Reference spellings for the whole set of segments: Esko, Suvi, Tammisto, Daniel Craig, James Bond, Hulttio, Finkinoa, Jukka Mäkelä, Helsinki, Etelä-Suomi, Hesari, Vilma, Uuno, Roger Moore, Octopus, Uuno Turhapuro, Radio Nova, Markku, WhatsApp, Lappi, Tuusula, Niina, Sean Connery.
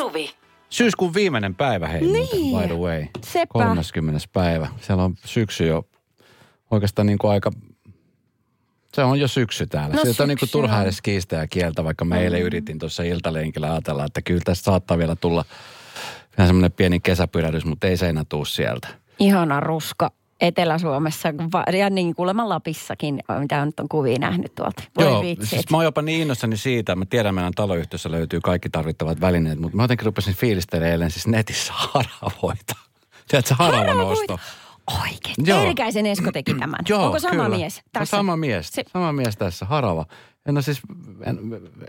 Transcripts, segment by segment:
Suvi. Syyskuun viimeinen päivä, hei, niin, by the way. Sepä. 30. päivä. Siellä on syksy jo oikeastaan niin kuin aika... Se on jo syksy täällä. No, sieltä on niin kuin turhaa edes kiistää ja kieltä, vaikka mä eilen yritin tuossa iltalenkillä ajatella, että kyllä tästä saattaa vielä tulla vähän semmoinen pieni kesäpyrähdys, mutta ei seinä tuu sieltä. Ihana ruska Etelä-Suomessa ja niin kuulemma Lapissakin, mitä nyt on kuvia nähnyt tuolta. Joo, siis mä oon jopa niin innossani siitä. Mä tiedän, meidän taloyhtiössä löytyy kaikki tarvittavat välineet, mutta mä jotenkin rupesin fiilistelemään eilen siis netissä haravoita. Tiedätkö, haravan osto? Oikein. Erikäisen Esko teki tämän. Joo, onko sama kyllä. Mies tässä? Sama mies. Sama mies tässä, harava. No siis,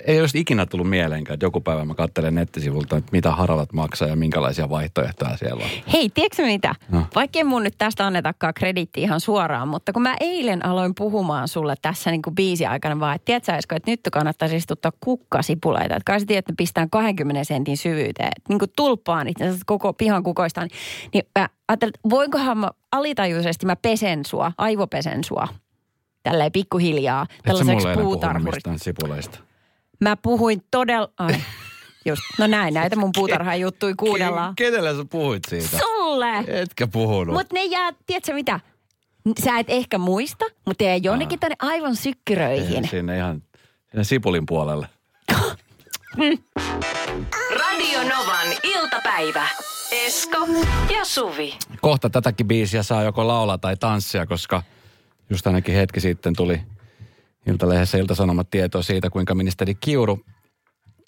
ei olisi ikinä tullut mieleenkään, että joku päivä mä katselen nettisivulta, että mitä haravat maksaa ja minkälaisia vaihtoehtoja siellä on. Hei, tiedätkö mitä? No. Vaikkei mun nyt tästä annetakaan krediittiä ihan suoraan, mutta kun mä eilen aloin puhumaan sulle tässä niin kuin biisin aikana vaan, että tiedätkö Esko, että nyt kannattaisi istuttaa kukkasipuleita. Että kai sä tiedät, että pistään 20 sentin syvyyteen, niin kuin tulppaan itse koko pihan kukoistaan. Niin mä ajattelin, että voinkohan mä alitajuisesti mä pesen sua, aivopesen sua. Tälleen pikkuhiljaa, tällaiseksi puutarhurista. Sipuleista? Mä puhuin todella... Ai, just. No näin, näitä mun puutarhan juttui kuudellaan. Kenellä sä puhuit siitä? Sulle! Etkä puhunut. Mut ne jää, tiedätkö mitä? Sä et ehkä muista, mutta jää jonnekin tänne aivan sykkyröihin. Siinä ihan sinne sipulin puolelle. Radio Novan iltapäivä. Esko ja Suvi. Kohta tätäkin biisiä saa joko laulaa tai tanssia, koska... Just ainakin hetki sitten tuli Iltalehdessä Ilta-Sanomat tietoa siitä, kuinka ministeri Kiuru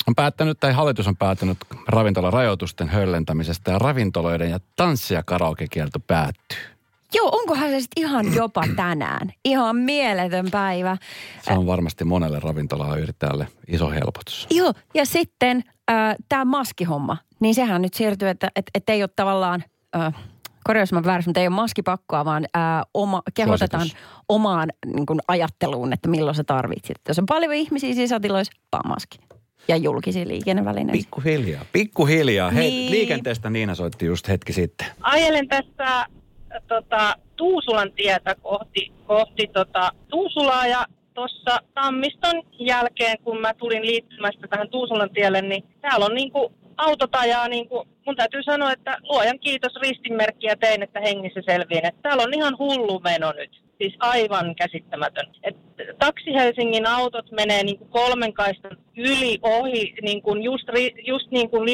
on päättänyt, tai hallitus on päättänyt ravintolarajoitusten höllentämisestä ja ravintoloiden ja tanssi- ja karaokekielto päättyy. Joo, onkohan se sitten ihan jopa tänään? Ihan mieletön päivä. Se on varmasti monelle ravintolaan yrittäjälle iso helpotus. Joo, ja sitten tämä maskihomma, niin sehän nyt siirtyy, että ei ole tavallaan... Korjausman väärässä, mutta ei ole maskipakkoa, vaan kehotetaan omaan niin kuin, ajatteluun, että milloin sä tarvitset. Jos on paljon ihmisiä sisätiloissa, vaan maski. Ja julkisia liikennevälineitä. Pikkuhiljaa. Hei, niin. Liikenteestä Niina soitti just hetki sitten. Ajelen tässä Tuusulan tietä kohti Tuusulaa ja tuossa Tammiston jälkeen, kun mä tulin liittymästä tähän Tuusulan tielle, niin täällä on niinku... Autotajaa, niin kuin mun täytyy sanoa, että luojan kiitos ristinmerkkiä tein, että hengissä selviin. Että täällä on ihan hullu meno nyt, siis aivan käsittämätön. Et Taksi Helsingin autot menee niin kuin kolmen kaistan yli ohi, niin kuin just niin kuin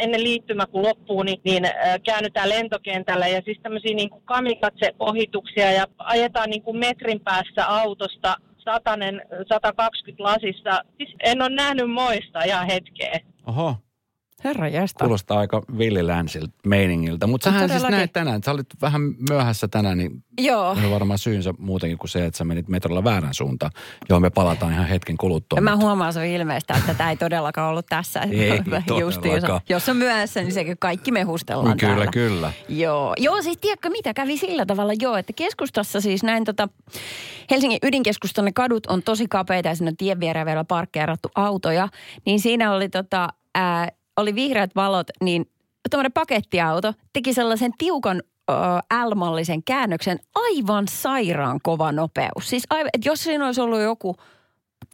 ennen liittymää kun loppuu, niin käännytään lentokentällä. Ja siis tämmöisiä niin kuin kamikatse-ohituksia ja ajetaan niin kuin metrin päässä autosta 120 lasissa. Siis en ole nähnyt moista ihan hetkeä. Oho. Herra jästä. Kuulostaa aika villilänsiltä meiningiltä, mutta sähän siis näet tänään. Sä olit vähän myöhässä tänään, niin joo. Se on varmaan syynsä muutenkin kuin se, että sä menit metrolla väärän suuntaan, johon me palataan ihan hetken kuluttua. Mä huomaan sun ilmeistä, että tämä ei todellakaan ollut tässä. Ei todellakaan. Jos on myöhässä, niin se kaikki me hustellaan kyllä, täällä. Kyllä. Joo, siis tiedätkö mitä kävi sillä tavalla että keskustassa siis näin Helsingin ydinkeskustan ne kadut on tosi kapeita ja siinä on tien viereen vielä parkkeerattu autoja, niin siinä oli oli vihreät valot, niin tuommoinen pakettiauto teki sellaisen tiukan L-mallisen käännöksen aivan sairaan kova nopeus. Siis että jos siinä olisi ollut joku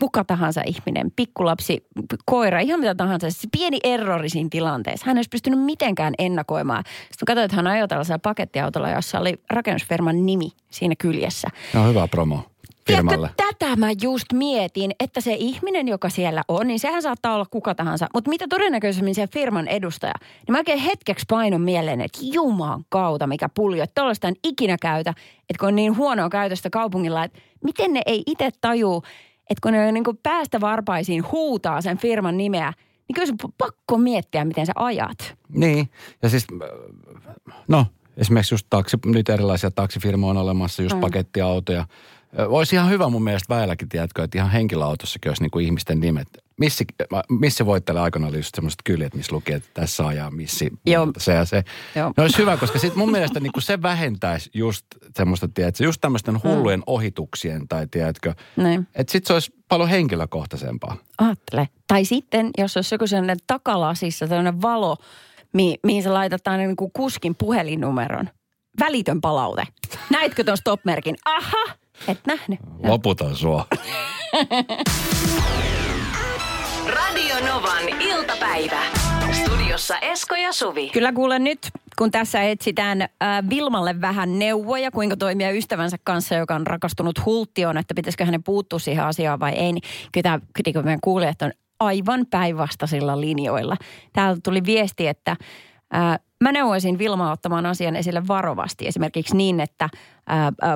kuka tahansa ihminen, pikkulapsi, koira, ihan mitä tahansa, siis pieni errori siinä tilanteessa. Hän ei olisi pystynyt mitenkään ennakoimaan. Sitten katsoin, että hän ajoi tällaisella pakettiautolla, jossa oli rakennusfirman nimi siinä kyljessä. No hyvä promo. Tiedätkö, tätä mä just mietin, että se ihminen, joka siellä on, niin sehän saattaa olla kuka tahansa. Mutta mitä todennäköisemmin se firman edustaja, niin mä oikein hetkeksi painon mieleen, että juman kautta, mikä puljo, että tollaista en ikinä käytä, että kun on niin huonoa käytöstä kaupungilla, että miten ne ei itse tajuu, että kun ne niin kuin päästä varpaisiin huutaa sen firman nimeä, niin kyllä se on pakko miettiä, miten sä ajat. Niin, ja siis, no esimerkiksi just nyt erilaisia taksifirmoja on olemassa, just pakettiautoja. Olisi ihan hyvä mun mielestä väelläkin, tiedätkö, että ihan henkilöautossakin olisi niin kuin ihmisten nimet. Missi voittelee aikana oli just semmoiset kyljet, missä luki, että tässä ajaa missi. Se ja se. Joo. Ne olisi hyvä, koska sit mun mielestä niin kuin se vähentäisi just semmoista, tiedätkö, just tämmöisten hullujen ohituksien tai tiedätkö. Näin. Että sit se olisi paljon henkilökohtaisempaa. Aattele. Tai sitten, jos olisi joku sellainen takalasissa sellainen valo, mihin se laitetaan niin kuin kuskin puhelinnumeron. Välitön palaute. Näitkö ton stop-merkin? Aha! Et nähnyt. Loputan sua. Radio Novan iltapäivä. Studio Studiossa Esko ja Suvi. Kyllä kuule nyt, kun tässä etsitään Vilmalle vähän neuvoja, kuinka toimia ystävänsä kanssa, joka on rakastunut Hulttioon, että pitäisikö hänen puuttua siihen asiaan vai ei, niin kyllä meidän kuulijat on aivan päinvastaisilla linjoilla. Täällä tuli viesti, että mä neuvoisin Vilmaa ottamaan asian esille varovasti. Esimerkiksi niin, että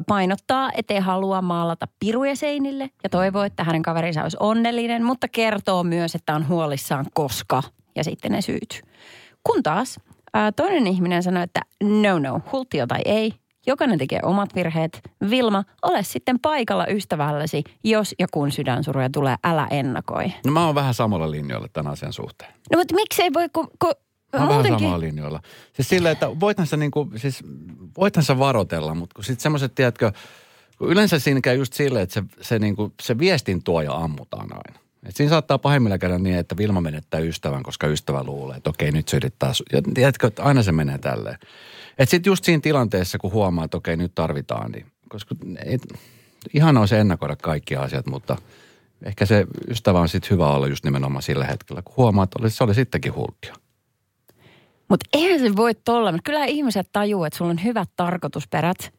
painottaa, ettei halua maalata piruja seinille ja toivoo, että hänen kaverinsa olisi onnellinen, mutta kertoo myös, että on huolissaan koska ja sitten ne syyt. Kun taas toinen ihminen sanoi, että no, Hulttio tai ei, jokainen tekee omat virheet. Vilma, ole sitten paikalla ystävällesi, jos ja kun sydänsuruja tulee, älä ennakoi. No mä oon vähän samalla linjoilla tämän asian suhteen. No mutta miksei voi, mä oon vähän samalla linjoilla. Siis silleen, että voithan sä varotella, mutta kun sitten semmoiset, tiedätkö, kun yleensä siinä käy just silleen, että se viestin tuoja ammutaan aina. Et siinä saattaa pahimmilla käydä niin, että Vilma menettää ystävän, koska ystävä luulee, että okei, nyt sydittää. Ja tiedätkö, että aina se menee tälleen. Että sitten just siinä tilanteessa, kun huomaa, että okei, nyt tarvitaan, niin koska ihan on se ennakoida kaikki asiat, mutta ehkä se ystävä on sitten hyvä olla just nimenomaan sillä hetkellä, kun huomaa, että se oli sittenkin Hulttio. Mutta eihän se voi tolla, mutta kyllähän ihmiset tajuu, että sulla on hyvät tarkoitusperät,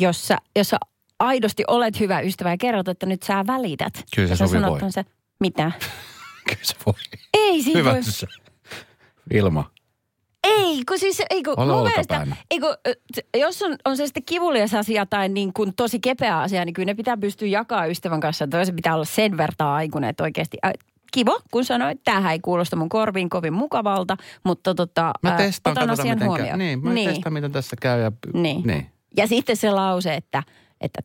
jos sä aidosti olet hyvä ystävä ja kerrot, että nyt sä välität. Kyllä se Suvi voi. Se, mitä? Kyllä se voi. Ei siinä hyvä, voi. Ilma. Ei, kun siis, jos on se sitten kivulias asia tai niin kuin tosi kepeä asia, niin kyllä ne pitää pystyä jakaa ystävän kanssa. Toisen pitää olla sen vertaa aikuinen, että oikeasti kivo, kun sanoit, tämähän ei kuulosta mun korviin kovin mukavalta, mutta otan asian huomioon. Mä testaan, miten tässä käy. Niin. Ja sitten se lause, että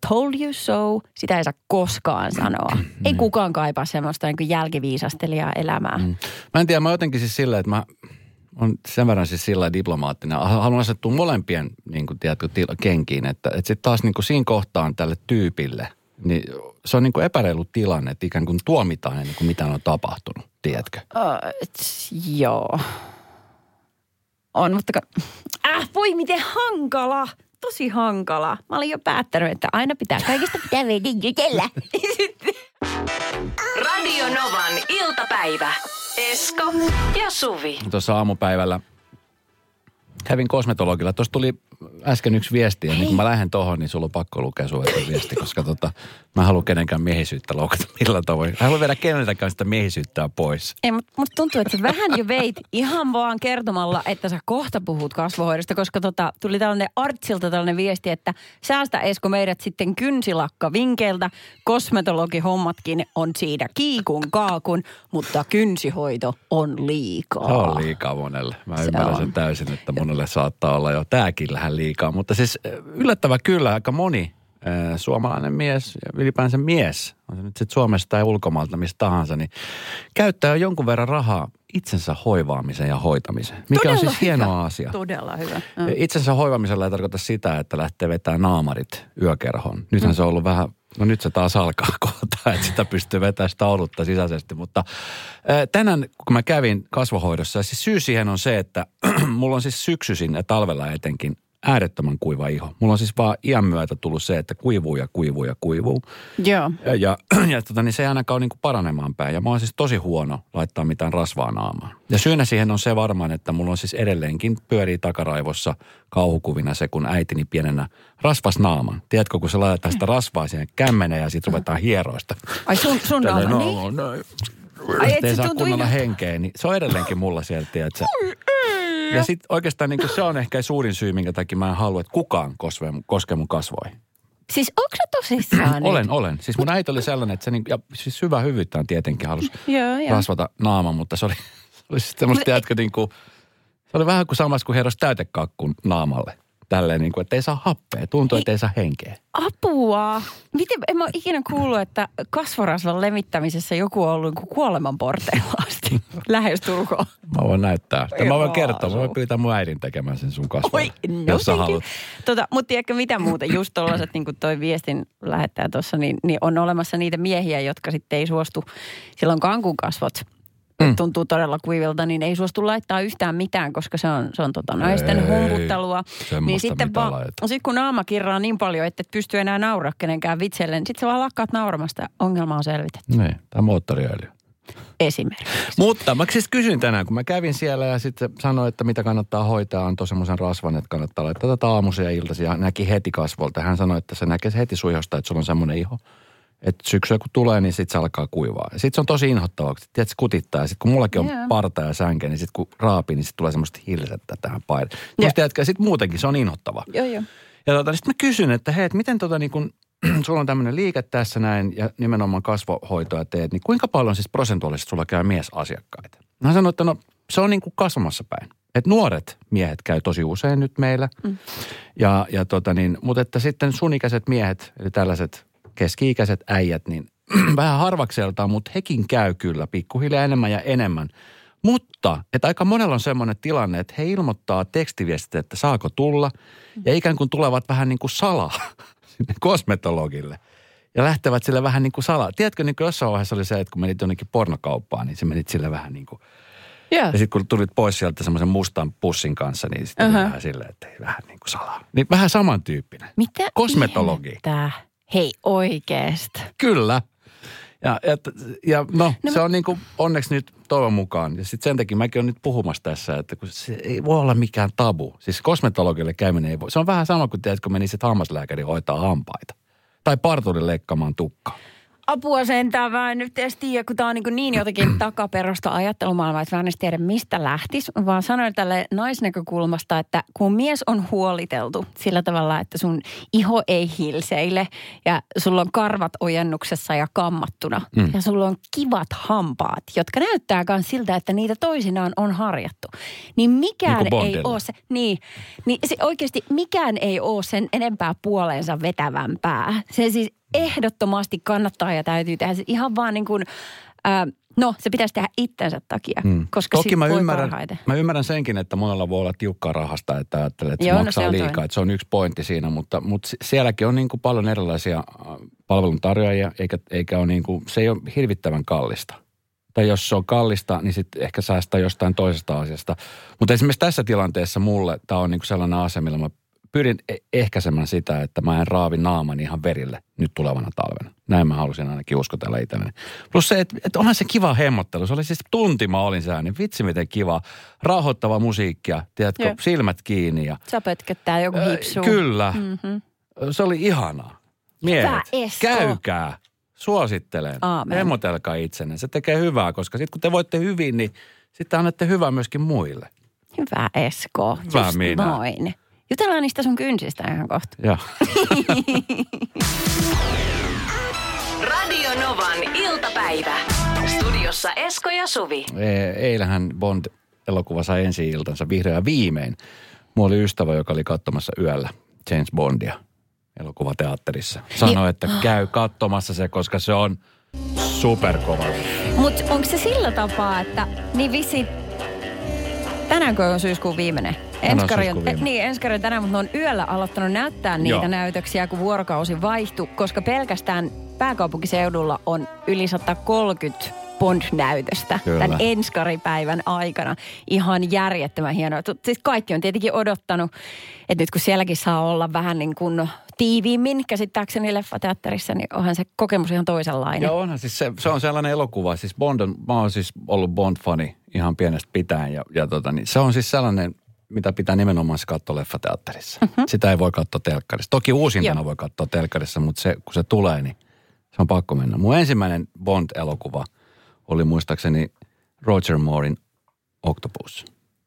told you so, sitä ei saa koskaan sanoa. Ei kukaan kaipaa semmoista niin kuin jälkiviisastelijaa elämää. Mä en tiedä, mä jotenkin siis silleen, että mä on sen verran siis sillä diplomaattinen. Haluan asettua molempien niin kuin, tiedätkö, kenkiin, että sitten taas niin kuin siinä kohtaan tälle tyypille, niin se on niin kuin epäreilu tilanne, että ikään kuin tuomitaan ennen kuin mitään on tapahtunut, tiedätkö? Joo. On, mutta voi miten hankala. Tosi hankala. Mä olin jo päättänyt, että aina pitää kaikista pitää vedinjytellä. Radio Novan iltapäivä. Esko ja Suvi. Tuossa aamupäivällä kävin kosmetologilla. Tuossa tuli äsken yksi viesti, ja niin kun mä lähden tohon, niin sulla on pakko lukea suojelta viesti, koska mä haluan kenenkään miehisyyttä loukata millään tavoin. Mä haluan viedä keneltäkään sitä miehisyyttää pois. Ei, mutta tuntuu, että vähän jo veit ihan vaan kertomalla, että sä kohta puhut kasvohoidosta, koska tuli tällainen Artsilta tällainen viesti, että säästä Esko meidät sitten kynsilakka vinkeiltä. Kosmetologihommatkin on siinä kiikun kaakun, mutta kynsihoito on liikaa. Se on liikaa monelle. Mä ymmärrän sen täysin, että monelle saattaa olla jo tääkin lähes liikaa, mutta siis yllättävä kyllä aika moni suomalainen mies, ylipäänsä mies, on se nyt sitten Suomesta tai ulkomaalta mistä tahansa, niin käyttää jo jonkun verran rahaa itsensä hoivaamiseen ja hoitamiseen, mikä todella on siis hieno asia. Todella hyvä. Itsensä hoivamisella ei tarkoita sitä, että lähtee vetämään naamarit yökerhoon. Nythän se on ollut vähän, no nyt se taas alkaa kohta, että sitä pystyy vetämään sitä olutta sisäisesti, mutta tänään kun mä kävin kasvohoidossa, siis syy siihen on se, että mulla on siis syksyisin ja talvella etenkin äärettömän kuiva iho. Mulla on siis vaan iän myötä tullut se, että kuivuu. Joo. Ja se ei ainakaan ole niin kuin paranemaan päin. Ja mä oon siis tosi huono laittaa mitään rasvaa naamaan. Ja syynä siihen on se varmaan, että mulla on siis edelleenkin pyörii takaraivossa kauhukuvina se, kun äitini pienenä rasvas naaman. Tiedätkö, kun se laitetaan sitä rasvaa siihen kämmeneen ja sit ruvetaan hieroista. Ai sun naama, niin? Ai et se tuntuu ihan henkeä, niin se on edelleenkin mulla sieltä, tiedätkö? Ja sitten oikeastaan niin se on ehkä suurin syy, minkä takia mä en halua, että kukaan koskee mun kasvoihin. Siis onko sä tosissaan? Olen. Siis mun äiti oli sellainen, että se niin, ja siis hyvää hyvyyttään tietenkin halusi rasvata naaman, mutta se oli siis semmoista, tiedätkö, niin kuin, se oli vähän kuin samassa kuin hieros täytekakkuun naamalle. Tälleen niin kuin, että ei saa happea. Tuntuu, että ei saa henkeä. Apua! Miten, en mä ole ikinä kuullut, että kasvorasvan levittämisessä joku on ollut kuoleman porteilla asti. Lähes tulkoon. Mä voin näyttää. Mä voin kertoa. Mä voin pyytää mun äidin tekemään sen sun kasvoille, jos sä haluat. Mutta tiedätkö mitä muuta? Just tollaiset, niin kuin toi viestin lähettää tuossa, niin on olemassa niitä miehiä, jotka sitten ei suostu. Silloin kankun kasvot tuntuu todella kuivilta, niin ei suostu laittaa yhtään mitään, koska se on naisten humputtelua. Niin sitten kun naama kirraa niin paljon, että et pysty enää nauraa kenenkään vitselle, niin sitten sä vaan lakkaat nauramasta. Ongelma on selvitetty. Niin, tämä on moottoriöljy. esimerkiksi. Mutta mä siis kysyin tänään, kun mä kävin siellä ja sitten sanoin, että mitä kannattaa hoitaa, antoi semmoisen rasvan, että kannattaa laittaa tätä aamuisia ja iltaisia. Ja näki heti kasvolta. Hän sanoi, että se näkee heti suihosta, että sulla on semmoinen iho. Että syksyä kun tulee, niin sitten se alkaa kuivaa. Ja sitten se on tosi inhottavaa, kun tiedät, se kutittaa. Ja sitten kun mullakin on parta ja sänke, niin sitten kun raapii, niin sitten tulee semmoista hilsettä tähän paidaan. Ja sitten muutenkin se on inhottavaa. Joo, joo. Ja sitten mä kysyn, että hei, et miten niin kun sulla on tämmöinen liike tässä näin ja nimenomaan kasvohoitoa teet, niin kuinka paljon siis prosentuaalisesti sulla käy miesasiakkaita? Hän sanoi, että no se on niin kuin kasvamassa päin. Että nuoret miehet käy tosi usein nyt meillä. Mm. Mutta että sitten sun ikäiset miehet, eli tällaiset keski-ikäiset äijät, niin vähän harvakseltaan, mutta hekin käy kyllä pikkuhiljaa enemmän ja enemmän. Mutta, että aika monella on semmoinen tilanne, että he ilmoittaa tekstiviestistä, että saako tulla, ja ikään kuin tulevat vähän niin kuin salaa sinne kosmetologille. Ja lähtevät sille vähän niin kuin salaa. Tiedätkö, niin kuin jossain vaiheessa oli se, että kun menit jonnekin pornokauppaan, niin se menit sille vähän niin kuin. Yeah. Ja sitten kun tulit pois sieltä semmoisen mustan pussin kanssa, niin sitten vähän silleen, että ei vähän niin kuin salaa. Niin vähän samantyyppinen. Mitä kosmetologi. Ihmettä? Hei, oikeesti. Kyllä. No, se on niin kuin onneksi nyt toivon mukaan. Ja sitten sen takia mäkin olen nyt puhumassa tässä, että kun se ei voi olla mikään tabu. Siis kosmetologille käyminen ei voi. Se on vähän sama kuin tiedätkö menisit hammaslääkäriin hoitaa hampaita. Tai parturille leikkaamaan tukkaa. Apua sentään vähän nyt edes tiedä, kun tämä on niin jotenkin takaperosta ajattelumaailmaa, että vähän edes tiedä mistä lähtisi. Vaan sanoin tälle naisnäkökulmasta, että kun mies on huoliteltu sillä tavalla, että sun iho ei hilseile ja sulla on karvat ojennuksessa ja kammattuna ja sulla on kivat hampaat, jotka näyttää myös siltä, että niitä toisinaan on harjattu. Niin mikään ei ole se, niin se oikeasti mikään ei ole sen enempää puoleensa vetävämpää. Se siis ehdottomasti kannattaa ja täytyy tehdä se ihan vaan niin kuin, se pitäisi tehdä itsensä takia, koska toki mä ymmärrän, parhaiten. Mä ymmärrän senkin, että monella voi olla tiukkaa rahasta, että ajattelee, että se maksaa liikaa. Että se on yksi pointti siinä, mutta sielläkin on niin kuin paljon erilaisia palveluntarjoajia, eikä ole niin kuin, se ei ole hirvittävän kallista. Tai jos se on kallista, niin sitten ehkä säästää jostain toisesta asiasta. Mutta esimerkiksi tässä tilanteessa mulle tämä on niin kuin sellainen asia, millä mä pyrin ehkäisemään sitä, että mä en raavi naaman ihan verille nyt tulevana talvena. Näin mä halusin ainakin uskotella itselleni. Plus se, että onhan se kiva hemmottelu. Se oli siis tunti mä olin siellä, niin vitsi miten kiva. Rauhoittava musiikkia, tiedätkö, silmät kiinni. Ja sä pötköttää joku hipsuu. Kyllä. Mm-hmm. Se oli ihanaa. Miehet, käykää. Suosittelen. Aamen. Hemmotelkaa itsenne. Se tekee hyvää, koska sitten kun te voitte hyvin, niin sitten annatte hyvää myöskin muille. Hyvä Esko. Hyvä just minä. Noin. Jutellaan niistä sun kynsistä ihan kohta. Joo. Radio Novan iltapäivä. Studiossa Esko ja Suvi. Eilähän Bond-elokuva sai ensi iltansa vihreä viimein. Mulla oli ystävä, joka oli katsomassa yöllä James Bondia elokuvateatterissa. Sanoi, että käy katsomassa se, koska se on superkova. Mut onko se sillä tapaa, että niin vissiin tänäänkö on syyskuun viimeinen? Enskari on tänään, mutta ne on yöllä aloittanut näyttää niitä näytöksiä, kun vuorokausi vaihtui, koska pelkästään pääkaupunkiseudulla on yli 130 Bond-näytöstä tämän enskaripäivän aikana. Ihan järjettömän hienoa. Siis kaikki on tietenkin odottanut, että nyt kun sielläkin saa olla vähän niin kuin tiiviimmin käsittääkseni leffateatterissa, niin onhan se kokemus ihan toisenlainen. Joo, onhan siis se on sellainen elokuva. Siis Bond on, mä oon siis ollut Bond-fani ihan pienestä pitäen ja se on siis sellainen, mitä pitää nimenomaan katsoa leffateatterissa. Mm-hmm. Sitä ei voi katsoa telkkarissa. Toki uusintana voi katsoa telkkarissa, mutta se, kun se tulee, niin se on pakko mennä. Mun ensimmäinen Bond-elokuva oli muistaakseni Roger Moorin Octopus.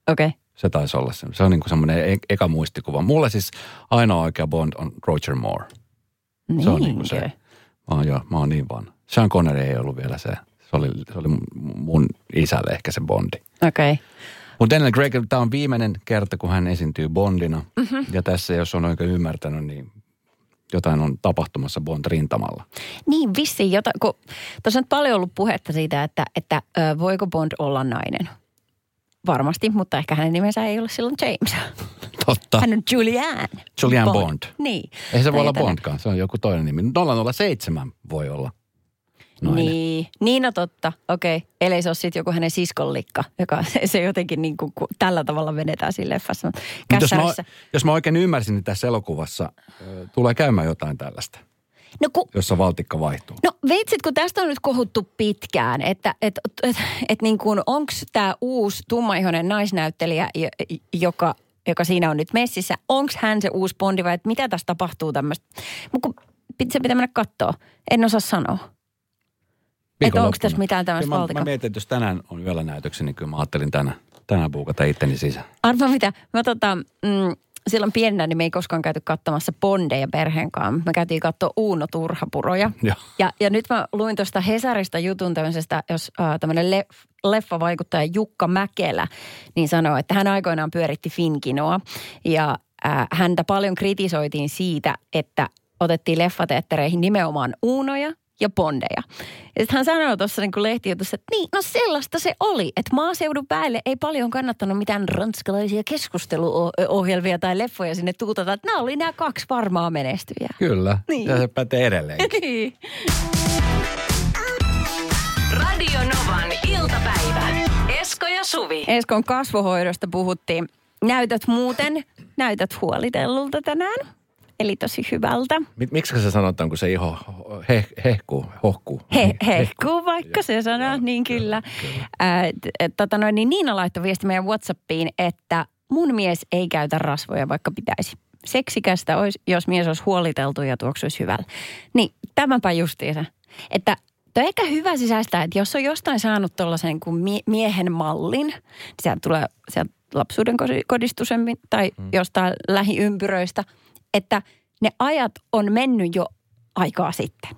Okei. Okay. Se taisi olla se. Se on niin kuin semmoinen eka muistikuva. Mulla siis ainoa oikea Bond on Roger Moore. Niin. Se on niin kuin se. Mä oon niin vanha. Sean Connery ei ollut vielä se. Se oli mun isälle ehkä se Bondi. Okei. Okay. Mutta Daniel Craig, tämä on viimeinen kerta, kun hän esiintyy Bondina. Mm-hmm. Ja tässä, jos on oikein ymmärtänyt, niin jotain on tapahtumassa Bond-rintamalla. Niin, vissiin. Tuossa on paljon ollut puhetta siitä, että voiko Bond olla nainen. Varmasti, mutta ehkä hänen nimensä ei ole silloin James. Totta. Hän on Julianne Bond. Niin. Ei se voi olla Bondkaan, se on joku toinen nimi. 007 voi olla. Noinen. Niin, no totta. Okei. Okay. Eli se on sitten joku hänen siskollikka, joka se jotenkin niin kuin tällä tavalla vedetään siinä leffassa. Jos mä oikein ymmärsin, niin tässä elokuvassa tulee käymään jotain tällaista. No kun, jossa valtikka vaihtuu. No vitsit, kun tästä on nyt kohuttu pitkään, että niin kuin onks tää uusi tummaihoinen naisnäyttelijä, joka siinä on nyt messissä, onks hän se uusi Bondi vai että mitä tässä tapahtuu tämmöistä? Mutta se pitää mennä kattoo. En osaa sanoa. Että onko tässä mitään tämmöistä valtikaa? Mä mietin, että jos tänään on yöllä näytöksi, niin kyllä mä ajattelin tänään buukata itteni sisään. Arvaa mitä? Mä silloin pienenä, niin me ei koskaan käyty katsomassa Bondeja perheen kanssa. Me käytiin katsoa Uuno Turhapuroja. Ja nyt mä luin tuosta Hesarista jutun tämmöisestä, jos tämmöinen leffavaikuttaja Jukka Mäkelä, niin sanoo, että hän aikoinaan pyöritti Finkinoa. Ja häntä paljon kritisoitiin siitä, että otettiin leffateattereihin nimenomaan Uunoja ja Bondeja. Ja sitten hän sanoi tuossa niin kuin lehtijutussa, että niin, no sellaista se oli, että maaseudun päälle ei paljon kannattanut mitään ranskalaisia keskusteluohjelmia tai leffoja sinne tuutata, että nämä oli nämä kaksi varmaa menestyjää. Kyllä, niin. Ja se pätee edelleenkin. Niin. Radio Novan iltapäivä. Esko ja Suvi. Eskon kasvohoidosta puhuttiin. Näytät huolitellulta tänään. Eli tosi hyvältä. Miksi se sanotaan, kun se iho hohkuu? Hehkuu vaikka se sanoo, niin kyllä. Niin Niina laittoi viesti meidän WhatsAppiin, että mun mies ei käytä rasvoja, vaikka pitäisi. Seksikästä olisi, jos mies olisi huoliteltu ja tuoksuisi hyvältä. Niin tämäpä justiinsa. Että on ehkä hyvä sisäistää, että jos on jostain saanut tuollaisen kuin miehen mallin, niin sehän tulee sieltä lapsuuden kodistusemmin tai jostain lähiympyröistä, että ne ajat on mennyt jo aikaa sitten.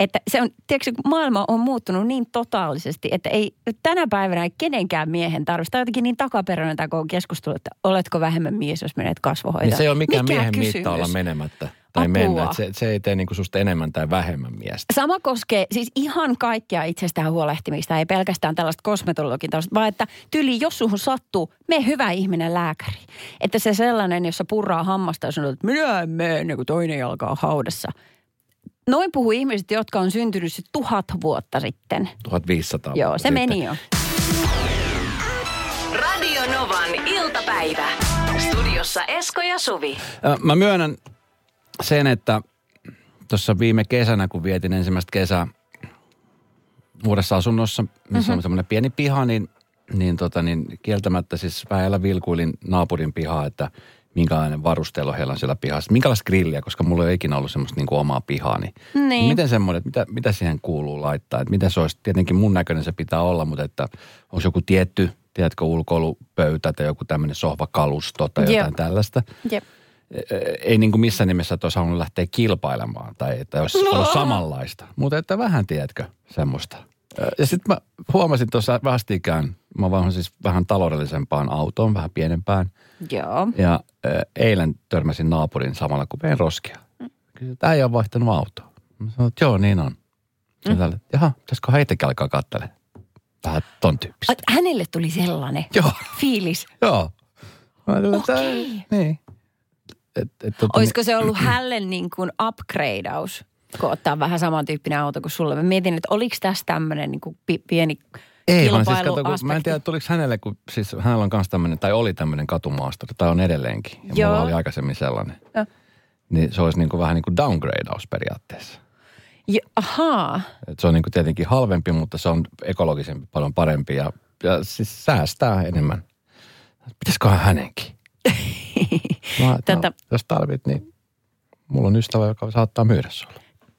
Että se on, tiedätkö, maailma on muuttunut niin totaalisesti, että ei tänä päivänä kenenkään miehen tarvitse. Tai jotenkin niin takaperäinen tämä keskustelu, että oletko vähemmän mies, jos menet kasvohoitoon. Niin se ei ole mikään miehen kysymys? Mitta olla menemättä tai apua. Mennä. Se ei tee niinku susta enemmän tai vähemmän miestä. Sama koskee siis ihan kaikkea itsestään huolehtimista. Ei pelkästään tällaista kosmetologin taustasta, vaan että tyli, jos suhun sattuu, mene hyvä ihminen lääkäri. Että se sellainen, jossa purraa hammasta ja sanoo, että minä en mene, niin kuin toinen jalka on haudassa. Noin puhuu ihmiset, jotka on syntynyt 1000 vuotta sitten. 1500 Joo, se meni jo. Radio Novan iltapäivä. Studiossa Esko ja Suvi. Mä myönnän sen, että tuossa viime kesänä, kun vietin ensimmäistä kesää uudessa asunnossa, missä on semmoinen pieni piha, niin kieltämättä siis vähällä vilkuilin naapurin pihaa, että minkälainen varustelu heillä on siellä pihassa. Minkälaista grilliä, koska mulla ei ole ikinä ollut semmoista niin kuin omaa pihaa. Niin. Miten semmoinen, mitä siihen kuuluu laittaa? Että miten se olisi, tietenkin mun näköinen se pitää olla, mutta että onko joku tietty, tiedätkö, ulkoilupöytä tai joku tämmöinen sohvakalusto tai jotain tällaista. Jep. Ei niin kuin missään nimessä, että olisi halunnut lähteä kilpailemaan tai että olisi ollut samanlaista. Mutta että vähän, tiedätkö, semmoista. Ja sitten mä huomasin tuossa vastikään, mä vaan siis vähän taloudellisempaan autoon, vähän pienempään. Joo. Ja eilen törmäsin naapurin samalla, kun menin roskia. Tämä ei ole vaihtanut autoa. Mä sanoin, että joo, niin on. Ja tälle, jaha, pitäisikö heitäkin alkaa katselemaan? Vähän ton tyyppistä. Hänelle tuli sellainen fiilis. Joo. Okei. Niin. Olisiko se ollut hälle niin kuin upgradeaus? Kun ottaa vähän samantyyppinen auto kuin sulle. Mä mietin, että oliko tässä tämmöinen niin kuin pieni kilpailuaspekti. Siis mä en tiedä, tuliko hänelle, kun siis hänellä on kans tämmöinen, tai oli tämmöinen katumaastori, tai on edelleenkin. Ja mulla oli aikaisemmin sellainen. Ja. Niin se olisi niin kuin vähän niin kuin downgradeaus periaatteessa. Ja, ahaa. Et se on niin kuin tietenkin halvempi, mutta se on ekologisempi, paljon parempi ja siis säästää enemmän. Pitäisiköhän hänenkin? Jos tarvit, niin mulla on ystävä, joka saattaa myydä sulle.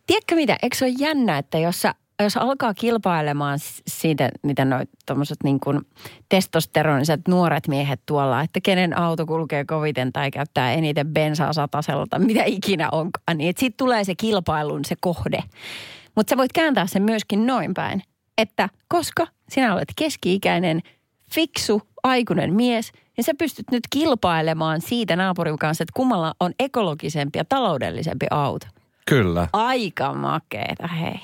Tiedätkö mitä? Eikö se ole jännä, että jos alkaa kilpailemaan siitä, mitä noi tommoset niin kuin testosteroniset nuoret miehet tuolla, että kenen auto kulkee koviten tai käyttää eniten bensaa satasella tai mitä ikinä onkaan, niin siitä tulee se kilpailun se kohde. Mutta sä voit kääntää sen myöskin noin päin, että koska sinä olet keski-ikäinen, fiksu, aikuinen mies, niin sä pystyt nyt kilpailemaan siitä naapurin kanssa, että kummalla on ekologisempi ja taloudellisempi auto. Kyllä. Aika makeeta, hei.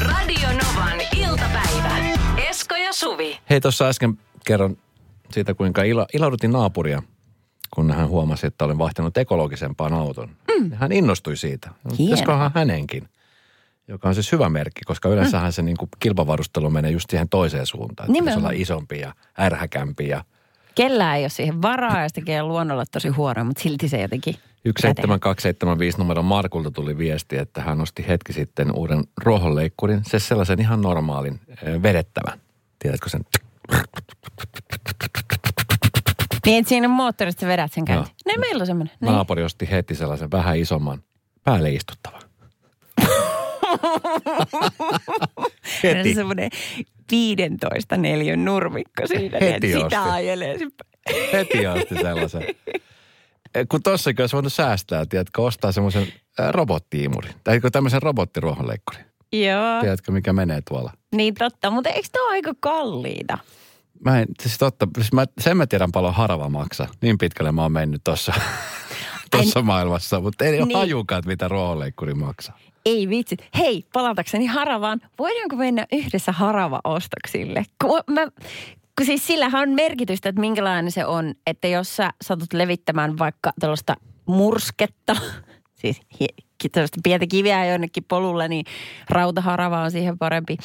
Radio Novan iltapäivä. Esko ja Suvi. Hei, tuossa äsken kerron siitä, kuinka ilahdutin naapuria, kun hän huomasi, että olen vaihtanut ekologisempaan auton. Hän innostui siitä. Joskohan hänenkin, joka on siis hyvä merkki, koska yleensähän se niin kuin kilpavarustelu menee just siihen toiseen suuntaan. Nimenomaan. Että se on isompi ja ärhäkämpi ja... Kellään ei ole siihen varaa ja se tekee luonnolla tosi huonoa, mutta silti se jotenkin 17275 numeron Markulta tuli viesti, että hän osti hetki sitten uuden ruohonleikkurin. Se sellaisen ihan normaalin vedettävän. Tiedätkö sen? Niin, että siinä moottorista vedät sen käyntiin. No. Näin meillä on semmoinen. Naapuri osti heti sellaisen vähän isomman päälle istuttavan. Heti. On semmoinen 15 neliön nurmikko siinä. Heti osti. Sitä ajelee. Heti osti sellaisen. Kun tossakin olisi voinut säästää, tiedätkö, ostaa semmoisen robottiimurin. Tai tämmöisen robottiruohonleikkurin. Joo. Tiedätkö, mikä menee tuolla? Niin totta, mutta eikö tämä ole aika kalliita? Mä en, siis totta, sen mä tiedän paljon harva maksaa. Niin pitkälle mä oon mennyt tossa maailmassa, mutta ei ole hajukaan, mitä ruohonleikkuri maksaa. Ei vitsit. Hei, palatakseni haravaan. Voidaanko mennä yhdessä haravaostoksille? Kun siis sillähän on merkitystä, että minkälainen se on, että jos sä satut levittämään vaikka tällaista mursketta, siis tällaista pientä kiveä jonnekin polulla, niin rautaharava on siihen parempi.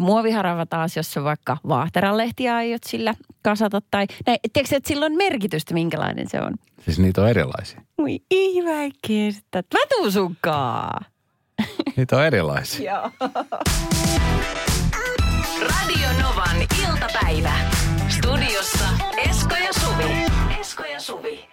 Muoviharava taas, jos sä vaikka vaahteralehtiä aiot sillä kasata tai näin. Tiedätkö, että sillä on merkitystä, minkälainen se on? Siis niitä on erilaisia. Ui, ei mä kestä. Mä tuun sunkaan. Niitä on erilaisia. Joo. Radio Novan iltapäivä. Studiossa Esko ja Suvi.